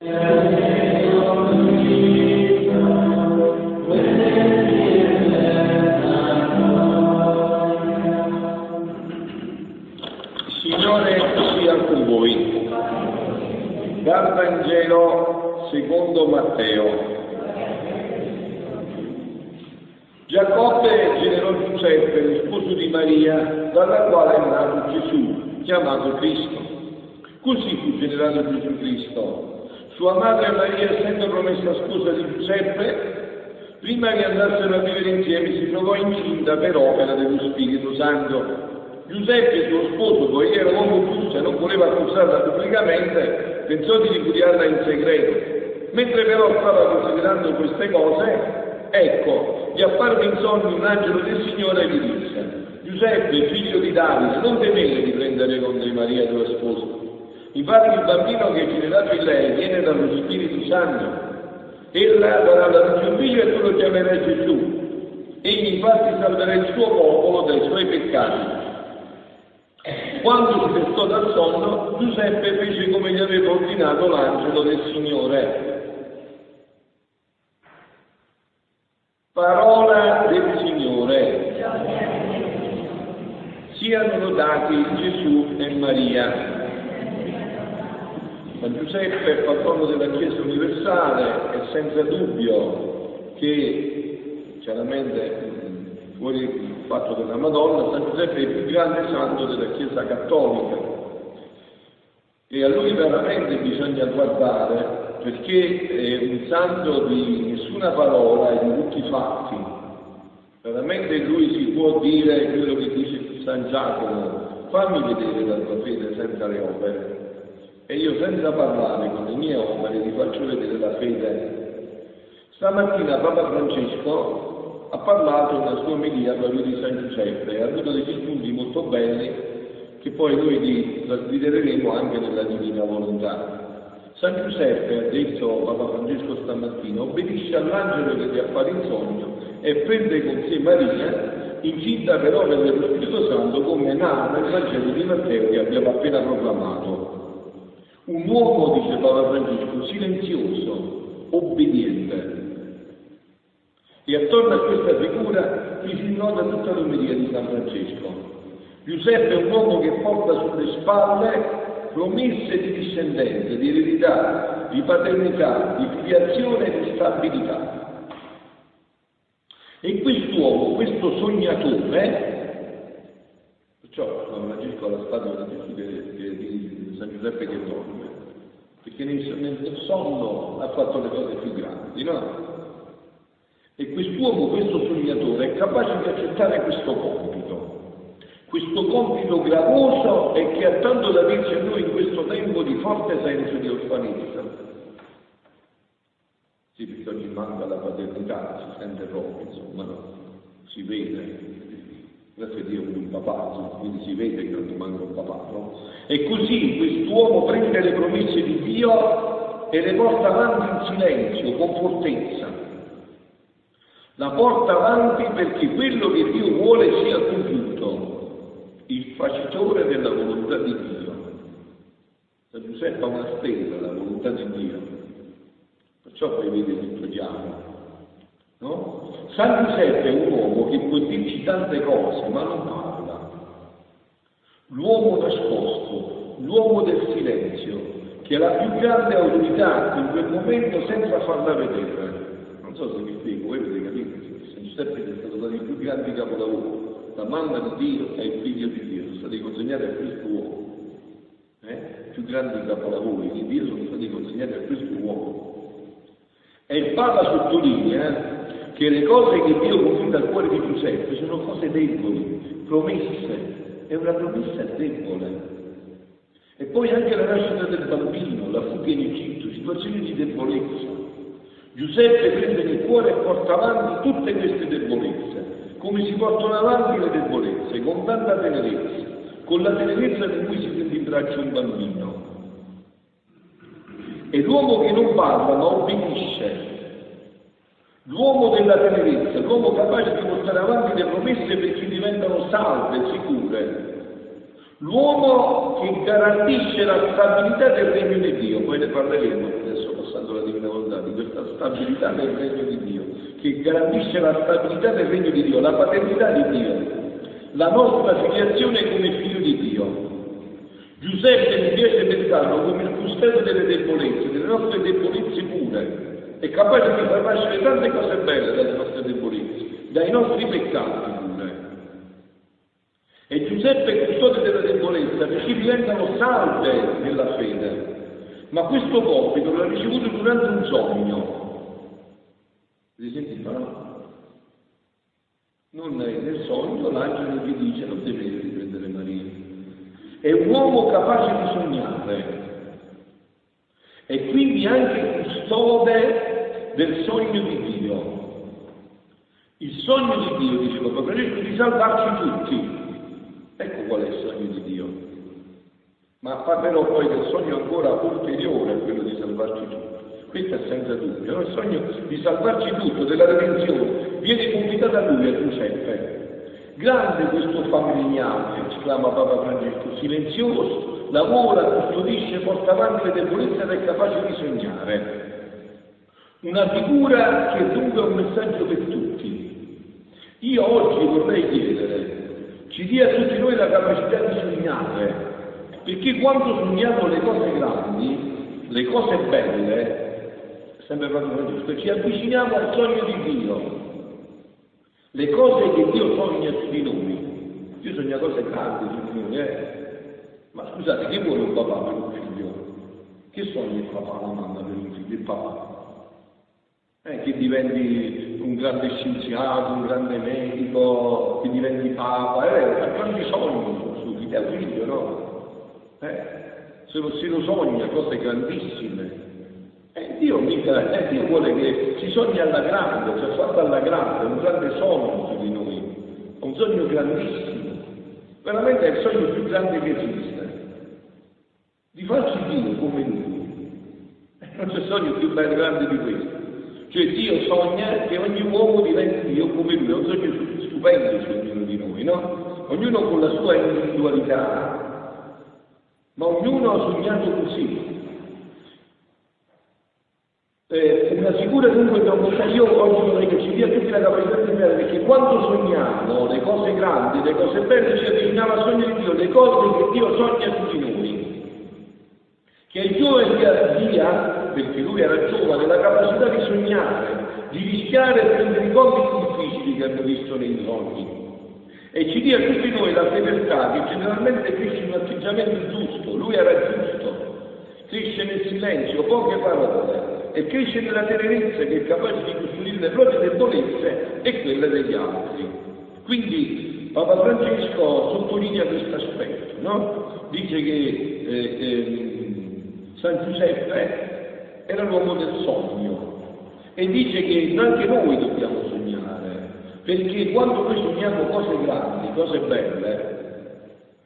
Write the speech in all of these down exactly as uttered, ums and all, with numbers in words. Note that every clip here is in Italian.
Signore sia con voi. Dal Vangelo secondo Matteo. Giacobbe generò Giuseppe, lo sposo di Maria, dalla quale è nato Gesù, chiamato Cristo. Così fu generato Gesù Cristo. Sua madre Maria, essendo promessa sposa di Giuseppe, prima che andassero a vivere insieme, si trovò incinta per opera dello Spirito Santo. Giuseppe, suo sposo, poiché era uomo giusto e non voleva accusarla pubblicamente, pensò di ripudiarla in segreto. Mentre però stava considerando queste cose, ecco, gli apparve in sogno un angelo del Signore e gli disse: Giuseppe, figlio di Davide, non temere di prendere con te Maria tua sposa. Infatti il bambino che è generato in lei viene dallo Spirito Santo. Ella darà dal suo figlio e tu lo chiamerai Gesù. Egli infatti salverà il suo popolo dai suoi peccati. Quando si destò dal sonno, Giuseppe fece come gli aveva ordinato l'angelo del Signore. Parola del Signore. Siano lodati Gesù e Maria. San Giuseppe è patrono della Chiesa universale, è senza dubbio che, chiaramente, fuori il fatto della Madonna, San Giuseppe è il più grande santo della Chiesa cattolica. E a lui veramente bisogna guardare, perché è un santo di nessuna parola e di tutti i fatti. Veramente lui si può dire quello che dice San Giacomo: fammi vedere la tua fede senza le opere, e io senza parlare con le mie opere ti faccio vedere la fede. Stamattina Papa Francesco ha parlato una sua omelia proprio di San Giuseppe e ha avuto degli spunti molto belli che poi noi li traslideremo anche nella Divina Volontà. San Giuseppe, ha detto Papa Francesco stamattina, obbedisce all'angelo che ti appare in sogno e prende con sé Maria, incinta per opera dello Spirito Santo, come è nato nel Vangelo di Matteo che abbiamo appena proclamato. Un uomo, dice Papa Francesco, silenzioso, obbediente. E attorno a questa figura si innoda tutta l'omelia di San Francesco. Giuseppe è un uomo che porta sulle spalle promesse di discendenza, di eredità, di paternità, di filiazione e di stabilità. E quest'uomo, questo sognatore, perciò sono Francesco alla statua di San Giuseppe che dorme, perché nel sonno ha fatto le cose più grandi, no? E quest'uomo, questo sognatore, è capace di accettare questo compito. Questo compito gravoso e che ha tanto da dirci a noi in questo tempo di forte senso di orfanezza. Sì, perché oggi manca la paternità, si sente proprio, insomma, no? Si vede. Grazie a Dio con un papà, quindi si vede che oggi manca un papà, no? E così quest'uomo prende le promesse di Dio e le porta avanti in silenzio, con fortezza. La porta avanti perché quello che Dio vuole sia compiuto. Il facitore della volontà di Dio. San Giuseppe ha una stella, la volontà di Dio. Perciò poi vede tutto chiaro, no? San Giuseppe è un uomo che può dirci tante cose, ma non parla. L'uomo nascosto, l'uomo del silenzio, che ha la più grande autorità in quel momento senza farla vedere. Non so se vi spiego, voi avete capito, San Giuseppe è stato uno dei più grandi capolavori. La mamma di Dio e il figlio di Dio sono stati consegnati a questo uomo. I eh? più grandi capolavori di Dio sono stati consegnati a questo uomo. E il Papa sottolinea che le cose che Dio confida al cuore di Giuseppe sono cose deboli, promesse. È una promessa debole. E poi anche la nascita del bambino, la fuga in Egitto, situazioni di debolezza. Giuseppe prende nel cuore e porta avanti tutte queste debolezze. Come si portano avanti le debolezze, con tanta tenerezza, con la tenerezza di cui si sente in braccio un bambino. E l'uomo che non parla, ma obbedisce. L'uomo della tenerezza, l'uomo capace di portare avanti le promesse perché diventano salve, sicure. l'uomo che garantisce la stabilità del regno di Dio. Poi ne parleremo adesso, passando la Divina Volontà, di questa stabilità del regno di Dio, che garantisce la stabilità del regno di Dio, la paternità di Dio, la nostra filiazione come figlio di Dio. Giuseppe mi piace pensarlo come il custode delle debolezze, delle nostre debolezze pure, è capace di farci tante cose belle dalle nostre debolezze, dai nostri peccati pure. E Giuseppe, custode della debolezza, che ci diventano salve nella fede. Ma questo compito l'ha ricevuto durante un sogno. Si sentiva, no? Non è nel sogno, l'angelo gli dice: non devi riprendere Maria. È un uomo capace di sognare. E quindi anche custode del sogno di Dio. Il sogno di Dio, dice Papa Francesco, di salvarci tutti. Ecco qual è il sogno di Dio. Ma fa però poi del sogno ancora ulteriore a quello di salvarci tutti. Questo è senza dubbio, no? Il sogno di salvarci tutto, della redenzione, viene comunicato a lui, a Giuseppe. Grande questo familiare, esclama Papa Francesco, silenzioso, lavora, custodisce, porta avanti le debolezze ed è capace di sognare. Una figura che dunque è un messaggio per tutti. Io oggi vorrei chiedere, ci dia a tutti noi la capacità di sognare, perché quando sogniamo le cose grandi, le cose belle, sempre proprio giusto, ci avviciniamo al sogno di Dio, le cose che Dio sogna su di noi. Dio sogna cose grandi su di noi, eh? Ma scusate, che vuole un papà per un figlio? Che sogna il papà, la mamma per un figlio? Il papà? Eh, che diventi un grande scienziato, un grande medico, che diventi papa, eh, ha grandi sogni su chi è un figlio, no? Eh, se lo, se lo sogna, cose grandissime. Eh, Dio mica, eh, Dio vuole che si sogni alla grande, cioè fatto alla grande, un grande sogno su di noi, un sogno grandissimo, veramente è il sogno più grande che esiste, di farci Dio come lui. Eh, non c'è sogno più bello grande di questo. Cioè Dio sogna che ogni uomo diventi Dio come lui, è un sogno stupendo su ognuno di noi, no? Ognuno con la sua individualità, ma ognuno ha sognato così. Eh, una sicura dunque che io oggi vorrei che ci dia tutti la capacità di sognare, perché quando sogniamo le cose grandi, le cose belle, ci avviciniamo al sogno di Dio, le cose che Dio sogna su di noi. Che il giovane dia, perché lui era giovane, la capacità di sognare, di rischiare e prendere i compiti difficili che hanno visto nei sogni. E ci dia a tutti noi la libertà che generalmente cresce in un atteggiamento giusto, lui era giusto, cresce nel silenzio, poche parole, e cresce nella tenerezza che è capace di costruire le proprie debolezze e quelle degli altri. Quindi Papa Francesco sottolinea questo aspetto, no? Dice che eh, eh, San Giuseppe era l'uomo del sogno e dice che anche noi dobbiamo sognare, perché quando noi sogniamo cose grandi, cose belle,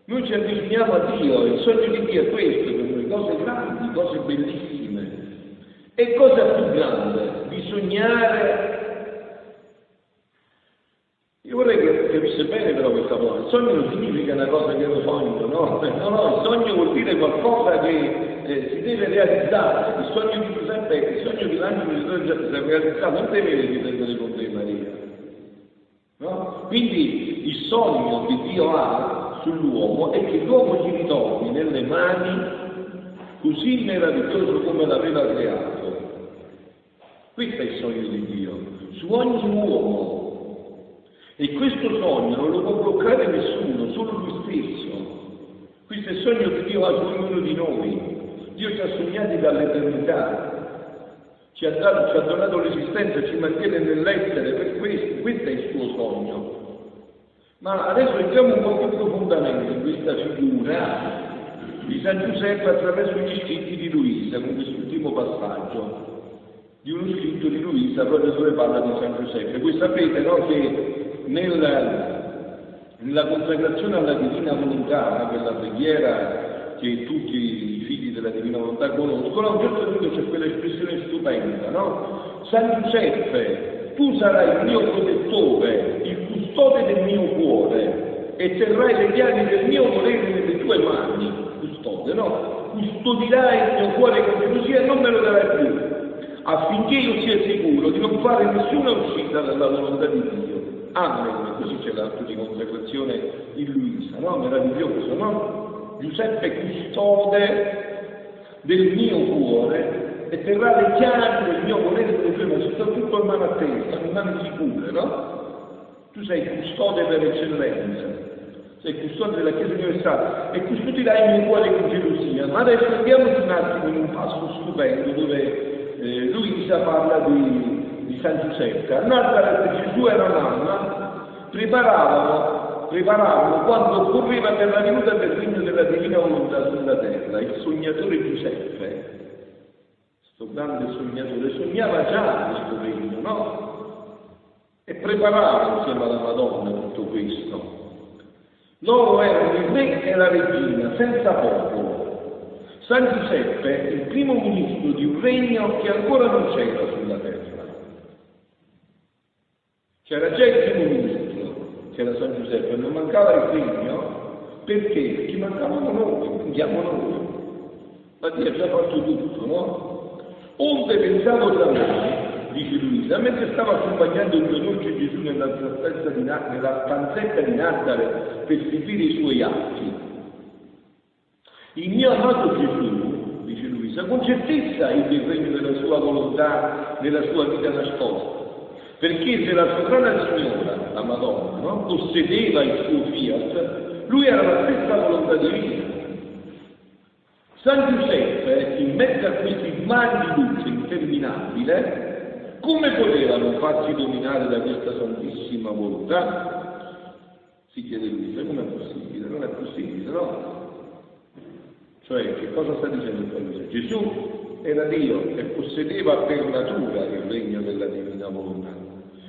noi ci avviciniamo a Dio. Il sogno di Dio è questo per noi, cose grandi, cose bellissime. E cosa più grande di sognare? Io vorrei che capisse bene però questa cosa. Il sogno non significa una cosa che lo sogno, no? No, no, il sogno vuol dire qualcosa che Eh, si deve realizzare. Il sogno di Giuseppe, il sogno di l'angelo di Giuseppe si è realizzato, non deve riprendere con te Maria, no? Quindi il sogno che Dio ha sull'uomo è che l'uomo gli ritorni nelle mani così meraviglioso come l'aveva creato. Questo è il sogno di Dio su ogni uomo, e questo sogno non lo può bloccare nessuno, solo lui stesso. Questo è il sogno che Dio ha su ognuno di noi. Dio ci ha sognati dall'eternità, ci ha, dato, ci ha donato l'esistenza, ci mantiene nell'essere, per questo, questo è il suo sogno. Ma adesso entriamo un po' più profondamente in questa figura di San Giuseppe attraverso gli scritti di Luisa, con quest'ultimo passaggio di uno scritto di Luisa proprio dove parla di San Giuseppe. Voi sapete, no, che nella, nella consacrazione alla Divina Volontà, quella preghiera che tutti i figli della Divina Volontà conoscono, a un certo punto c'è quella espressione stupenda, no? San Giuseppe, tu sarai il mio protettore, il custode del mio cuore, e terrai le chiavi del mio volere nelle tue mani, custode, no? Custodirai il mio cuore con gelosia e non me lo darai più, affinché io sia sicuro di non fare nessuna uscita dalla volontà di Dio. Amen. Così c'è l'atto di consacrazione di Luisa, no? Meraviglioso, no? Giuseppe custode del mio cuore e terrà le chiavi del mio volere nelle tue mani, soprattutto in mano a te, in mano sicure, no? Tu sei custode per eccellenza, sei custode della Chiesa universale e custodirai il mio cuore con gelosia. Ma adesso andiamo un attimo in un passo stupendo dove eh, Luisa parla di, di San Giuseppe. A Nazareth Gesù e la mamma preparavano, preparavano quando correva per la venuta del regno della divina volontà sulla terra. Il sognatore Giuseppe, questo grande sognatore, sognava già questo regno, no? E preparava insieme alla Madonna tutto questo. Loro erano il re e la regina, senza popolo. San Giuseppe è il primo ministro di un regno che ancora non c'era sulla terra. C'era già il primo ministro, c'era San Giuseppe, non mancava il regno, perché? Perché mancavano noi, prendiamo noi. Ma Dio ha già fatto tutto, no? Onde pensavo da noi, dice Luisa, mentre stava accompagnando il mio dolce Gesù nella stanzetta di, di Nazareth per seguire i suoi atti. Il mio amato Gesù, dice Luisa, con certezza è il regno della sua volontà nella sua vita nascosta, perché se la sovrana signora, la Madonna, no, possedeva il suo fiat, lui era la stessa volontà divina. San Giuseppe, in mezzo a questi mari di luce interminabile, come potevano farsi dominare da questa santissima volontà? Si chiede Luisa, come è possibile? Non è possibile, no? Cioè, che cosa sta dicendo Luisa? Gesù era Dio e possedeva per natura il regno della divina volontà.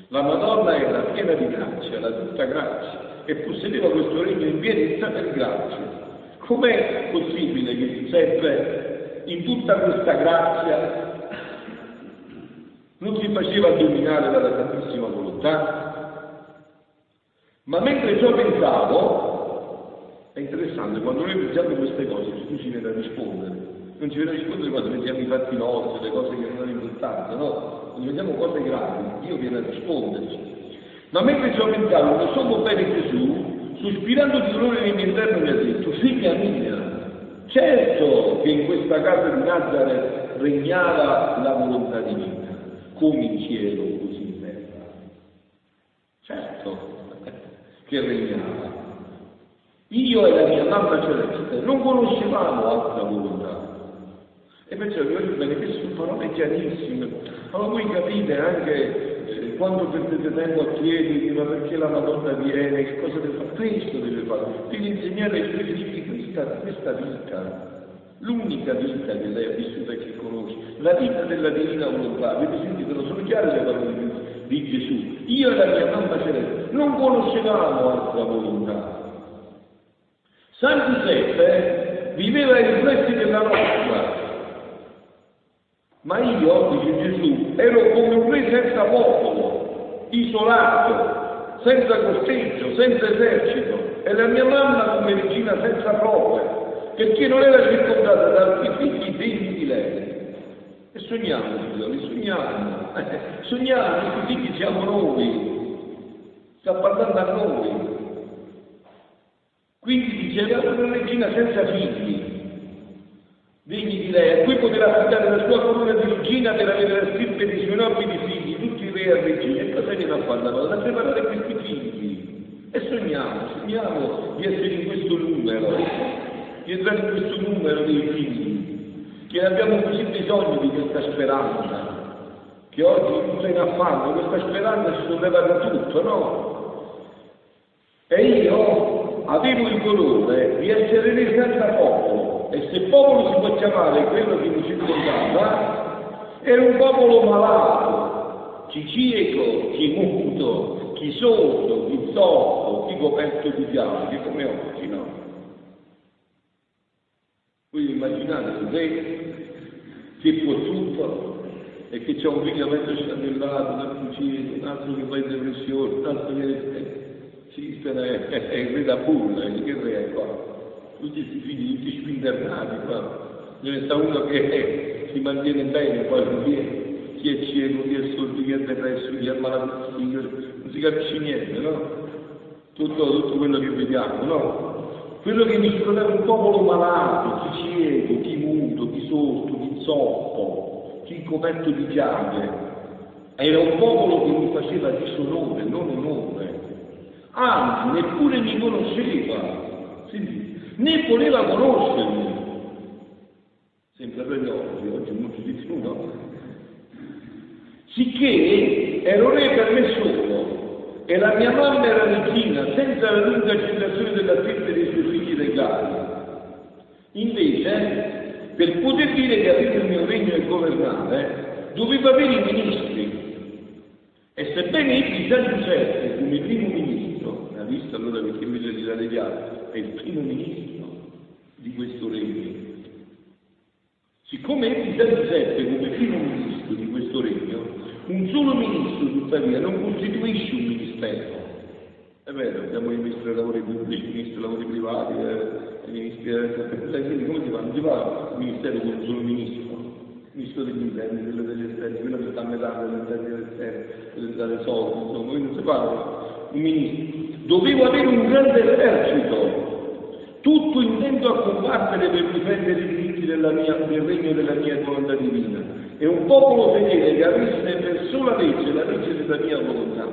La Madonna era piena di grazia, la tutta grazia, e possedeva questo regno in pienezza per grazia. Com'è possibile che Giuseppe, in tutta questa grazia, non si faceva dominare dalla Santissima Volontà? Ma mentre ciò pensavo, è interessante, quando noi pensiamo queste cose, Gesù ci viene a rispondere. Non ci viene a rispondere quando pensiamo i fatti nostri, le cose che non hanno importanza, no? Quando vediamo cose gravi, Dio viene a risponderci. Ma mentre ciò pensavo, lo so bene Gesù, sospirando di dolore nel mio interno, mi ha detto: figlia mia, certo che in questa casa di Nazareth regnava la volontà di Dio, come in cielo, così in terra. Certo che regnava. Io e la mia mamma celeste non conoscevamo altra volontà. E perciò vi voglio bene, queste sono parole chiarissime. Allora voi capite anche eh, quando perdete tempo a chiedervi ma perché la Madonna viene, che cosa deve fare? Cristo deve fare, deve insegnare il specifico di questa vita, l'unica vita che lei ha vissuta e che conosce, la vita della divina volontà. Avete sentito, lo sono chiare le parole di Gesù. Io e la mia mamma celeste non conoscevamo altra volontà. San Giuseppe viveva ai riflessi della nostra, ma io, dice Gesù, ero come un re senza popolo, isolato, senza corteggio, senza esercito, e la mia mamma come regina senza prove, perché non era circondata da altri figli degni di lei. E sogniamo, figlioli, sogniamo, sogniamo, i figli siamo noi, sta parlando a noi. Quindi diceva una regina senza figli degni di lei, a cui poter affidare la sua corona di regina per avere la stirpe dei suoi nobili figli, tutti i re e regine. E cosa ne va a parlare? Da preparare questi figli. E sogniamo, sogniamo di essere in questo numero, di entrare in questo numero dei figli, che abbiamo così bisogno di questa speranza, che oggi tutto è in affanno, questa speranza si solleva da tutto, no? E io avevo il dolore di essere re senza popolo, e se popolo si può chiamare quello che mi circondava, era un popolo malato, chi cieco, chi muto, chi sordo, chi zoppo, chi coperto di piaghe, come oggi, no? Voi immaginate un re che può tutto e che c'è un figlio mezzo scianellato, un altro che fa in depressione, un altro che... Sistere è Greta Bulla, il Greta è qua, tutti finiti, spinternati qua. Ce ne sta uno che si mantiene bene, poi non viene, chi è cieco, chi è sordo, chi è depresso, chi è malato, non si capisce niente, no? Tutto, tutto quello che vediamo, no? Quello che mi scorda è un popolo malato, chi cieco, chi muto, chi sordo, chi zoppo, chi coperto di piaghe. Era un popolo che mi faceva disonore, non onore. Anzi, neppure mi conosceva, sì, né voleva conoscermi. Sempre per oggi, oggi è molto di più, no? Sicché ero re per me solo, e la mia mamma era regina, senza la lunga generazione della testa dei suoi figli regali. Invece, per poter dire che avete il mio regno e governare, dovevo avere i ministri. E sebbene ebbi San Giuseppe come primo ministro, ha visto allora perché mi l'ha legato, è il primo ministro di questo regno. Siccome ebbi San Giuseppe come primo ministro di questo regno, un solo ministro tuttavia non costituisce un ministero. È vero, abbiamo i ministri dei lavori pubblici, i ministri dei lavori privati, i ministri della... quindi come si fa? Non si fa un ministero con un solo ministro, il ministro degli interni, quello degli esterni, quello che sta a metà dell'interno dell'esterno, deve dare soldi, insomma, quindi non si fa un ministro. Dovevo avere un grande esercito, tutto intento a combattere per difendere i diritti del regno della mia volontà divina. È un popolo fedele che avesse per sola legge la legge della mia volontà.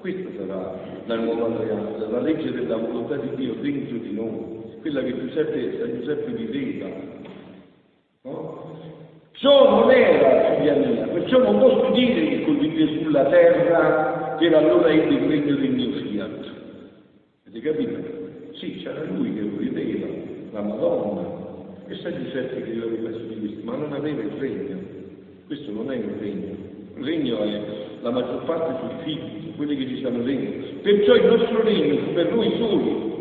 Questa sarà la nuova alleanza, la legge della volontà di Dio dentro di noi, quella che Giuseppe, San Giuseppe viveva. No? Ciò non era figlia mia, perciò non posso dire che colpite sulla terra che era allora il regno del mio fiat. Avete capito? Sì, c'era lui che lo vedeva, la Madonna, e San Giuseppe che lo aveva subito, ma non aveva il regno. Questo non è un regno, il regno è la maggior parte sui figli, su quelli che ci stanno regno. Perciò il nostro regno fu per noi soli,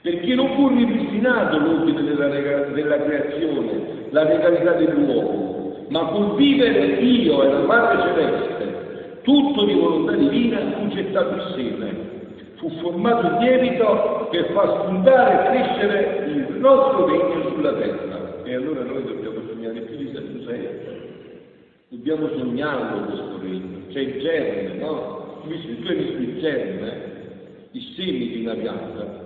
perché non fu ripristinato l'ordine della, rega- della creazione, la regalità dell'uomo, ma col vivere Dio e la Madre Celeste, tutto di volontà divina fu gettato insieme, fu formato il lievito per far spuntare e crescere il nostro regno sulla terra. E allora noi dobbiamo sognare più di San Giuseppe. Dobbiamo sognarlo questo regno, c'è il germe, no? Visto tu hai visto il germe, i semi di una pianta,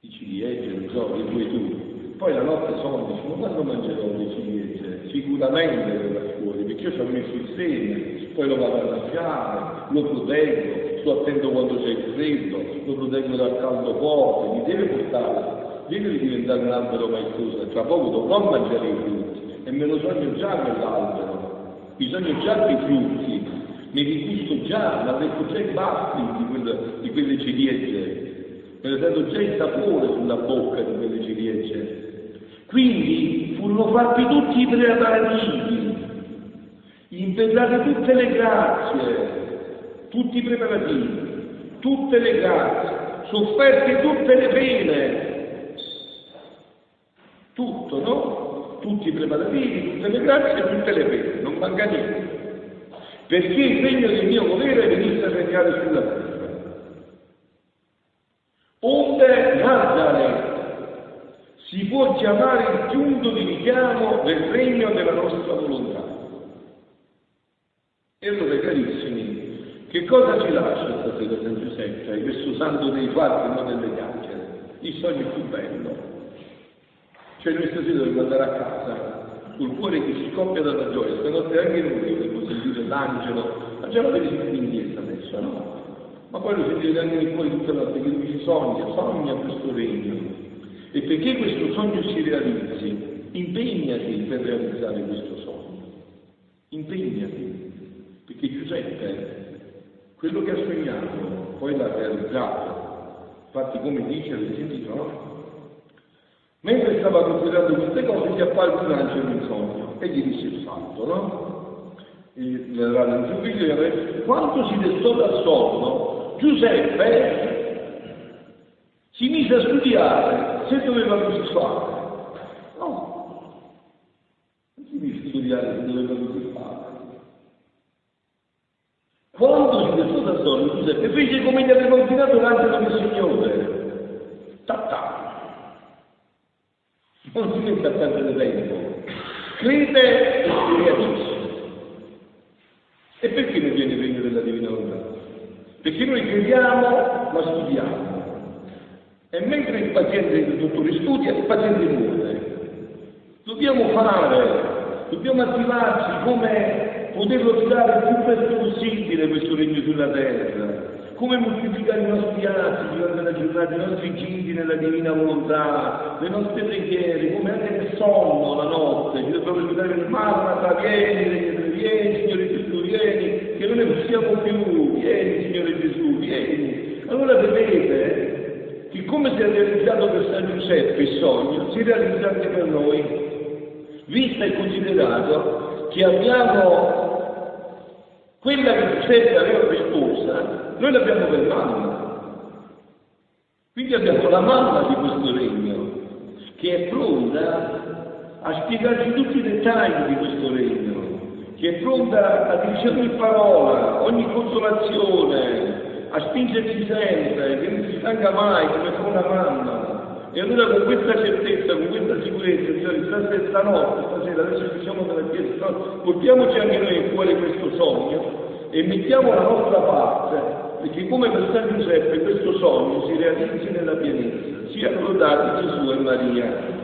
i ciliegie, non so, che vuoi tu. Poi la notte sono, dicono, quando mangerò le ciliegie? Sicuramente lo da fuori, perché io ci ho messo il seme, poi lo vado a lasciare, lo proteggo, sto attento quando c'è il freddo, lo proteggo dal caldo forte, mi deve portare, deve diventare un albero maestoso, tra poco dovrò mangiare i frutti, e me lo sogno già quell'albero. Mi sogno già dei frutti, mi ricusto già, ma sento già i baffi di, quella, di quelle ciliegie, me ne sento già il sapore sulla bocca di quelle ciliegie. Quindi furono fatti tutti i preparativi, inventate tutte le grazie, tutti i preparativi, tutte le grazie, sofferte tutte le pene, tutto, no? Tutti i preparativi, tutte le grazie e tutte le pene, non manca niente. Perché il regno del mio volere venisse a regnare sulla terra. Onde Nazareth si può chiamare il giunto di richiamo del regno della nostra volontà. E allora, carissimi, che cosa ci lascia stasera San Giuseppe, cioè questo santo dei fatti e non delle chiacchiere? Il sogno più bello. Cioè noi stasera dobbiamo andare a casa col cuore che si scoppia dalla gioia, stanotte anche noi dobbiamo sentire l'angelo, facciamo delle sentite indietro adesso, no? Ma poi lo sentirete anche nel cuore tutta la notte, che lui sogna, sogna questo regno. E perché questo sogno si realizzi, impegnati per realizzare questo sogno. Impegnati, perché Giuseppe, quello che ha sognato, poi l'ha realizzato. Infatti come dice, avete sentito, no? Mentre stava considerando queste cose, gli apparve un angelo in sogno e gli disse il fatto, no? L'angelo figlio gli ha detto, quanto si destò dal sonno, Giuseppe si mise a studiare se doveva bisfare. No, non si mise a studiare se doveva bisfare. Quanto si destò dal San Giuseppe fece come gli aveva ordinato l'angelo del Signore. Tattà. Non si mette a perdere tempo. Crede e si reagisce. E perché non viene il regno della divina volontà? Perché noi crediamo ma studiamo. E mentre il paziente, il dottore studia, il paziente muore. Dobbiamo fare, dobbiamo attivarci come poterlo tirare il più presto possibile questo regno sulla terra. Come moltiplicare i nostri atti durante la giornata, i nostri giri nella divina volontà, le nostre preghiere, come anche nel sonno la notte, ci dobbiamo aiutare il mamma, vieni, vieni, Signore Gesù, vieni, che non ne possiamo più, vieni, Signore Gesù, vieni. Allora vedete che come si è realizzato per San Giuseppe il sogno, si realizza anche per noi, visto e considerato che abbiamo quella che Giuseppe aveva per sposa. Noi l'abbiamo per mamma, quindi abbiamo la mamma di questo regno che è pronta a spiegarci tutti i dettagli di questo regno, che è pronta a dirci ogni parola, ogni consolazione, a spingerci sempre, che non si stanca mai come fa una mamma. E allora con questa certezza, con questa sicurezza, cioè stanotte, stasera, adesso che siamo nella chiesa, portiamoci anche noi in cuore questo sogno e mettiamo la nostra parte, perché come per San Giuseppe questo sogno si realizzi nella pienezza. Siano lodati Gesù e Maria.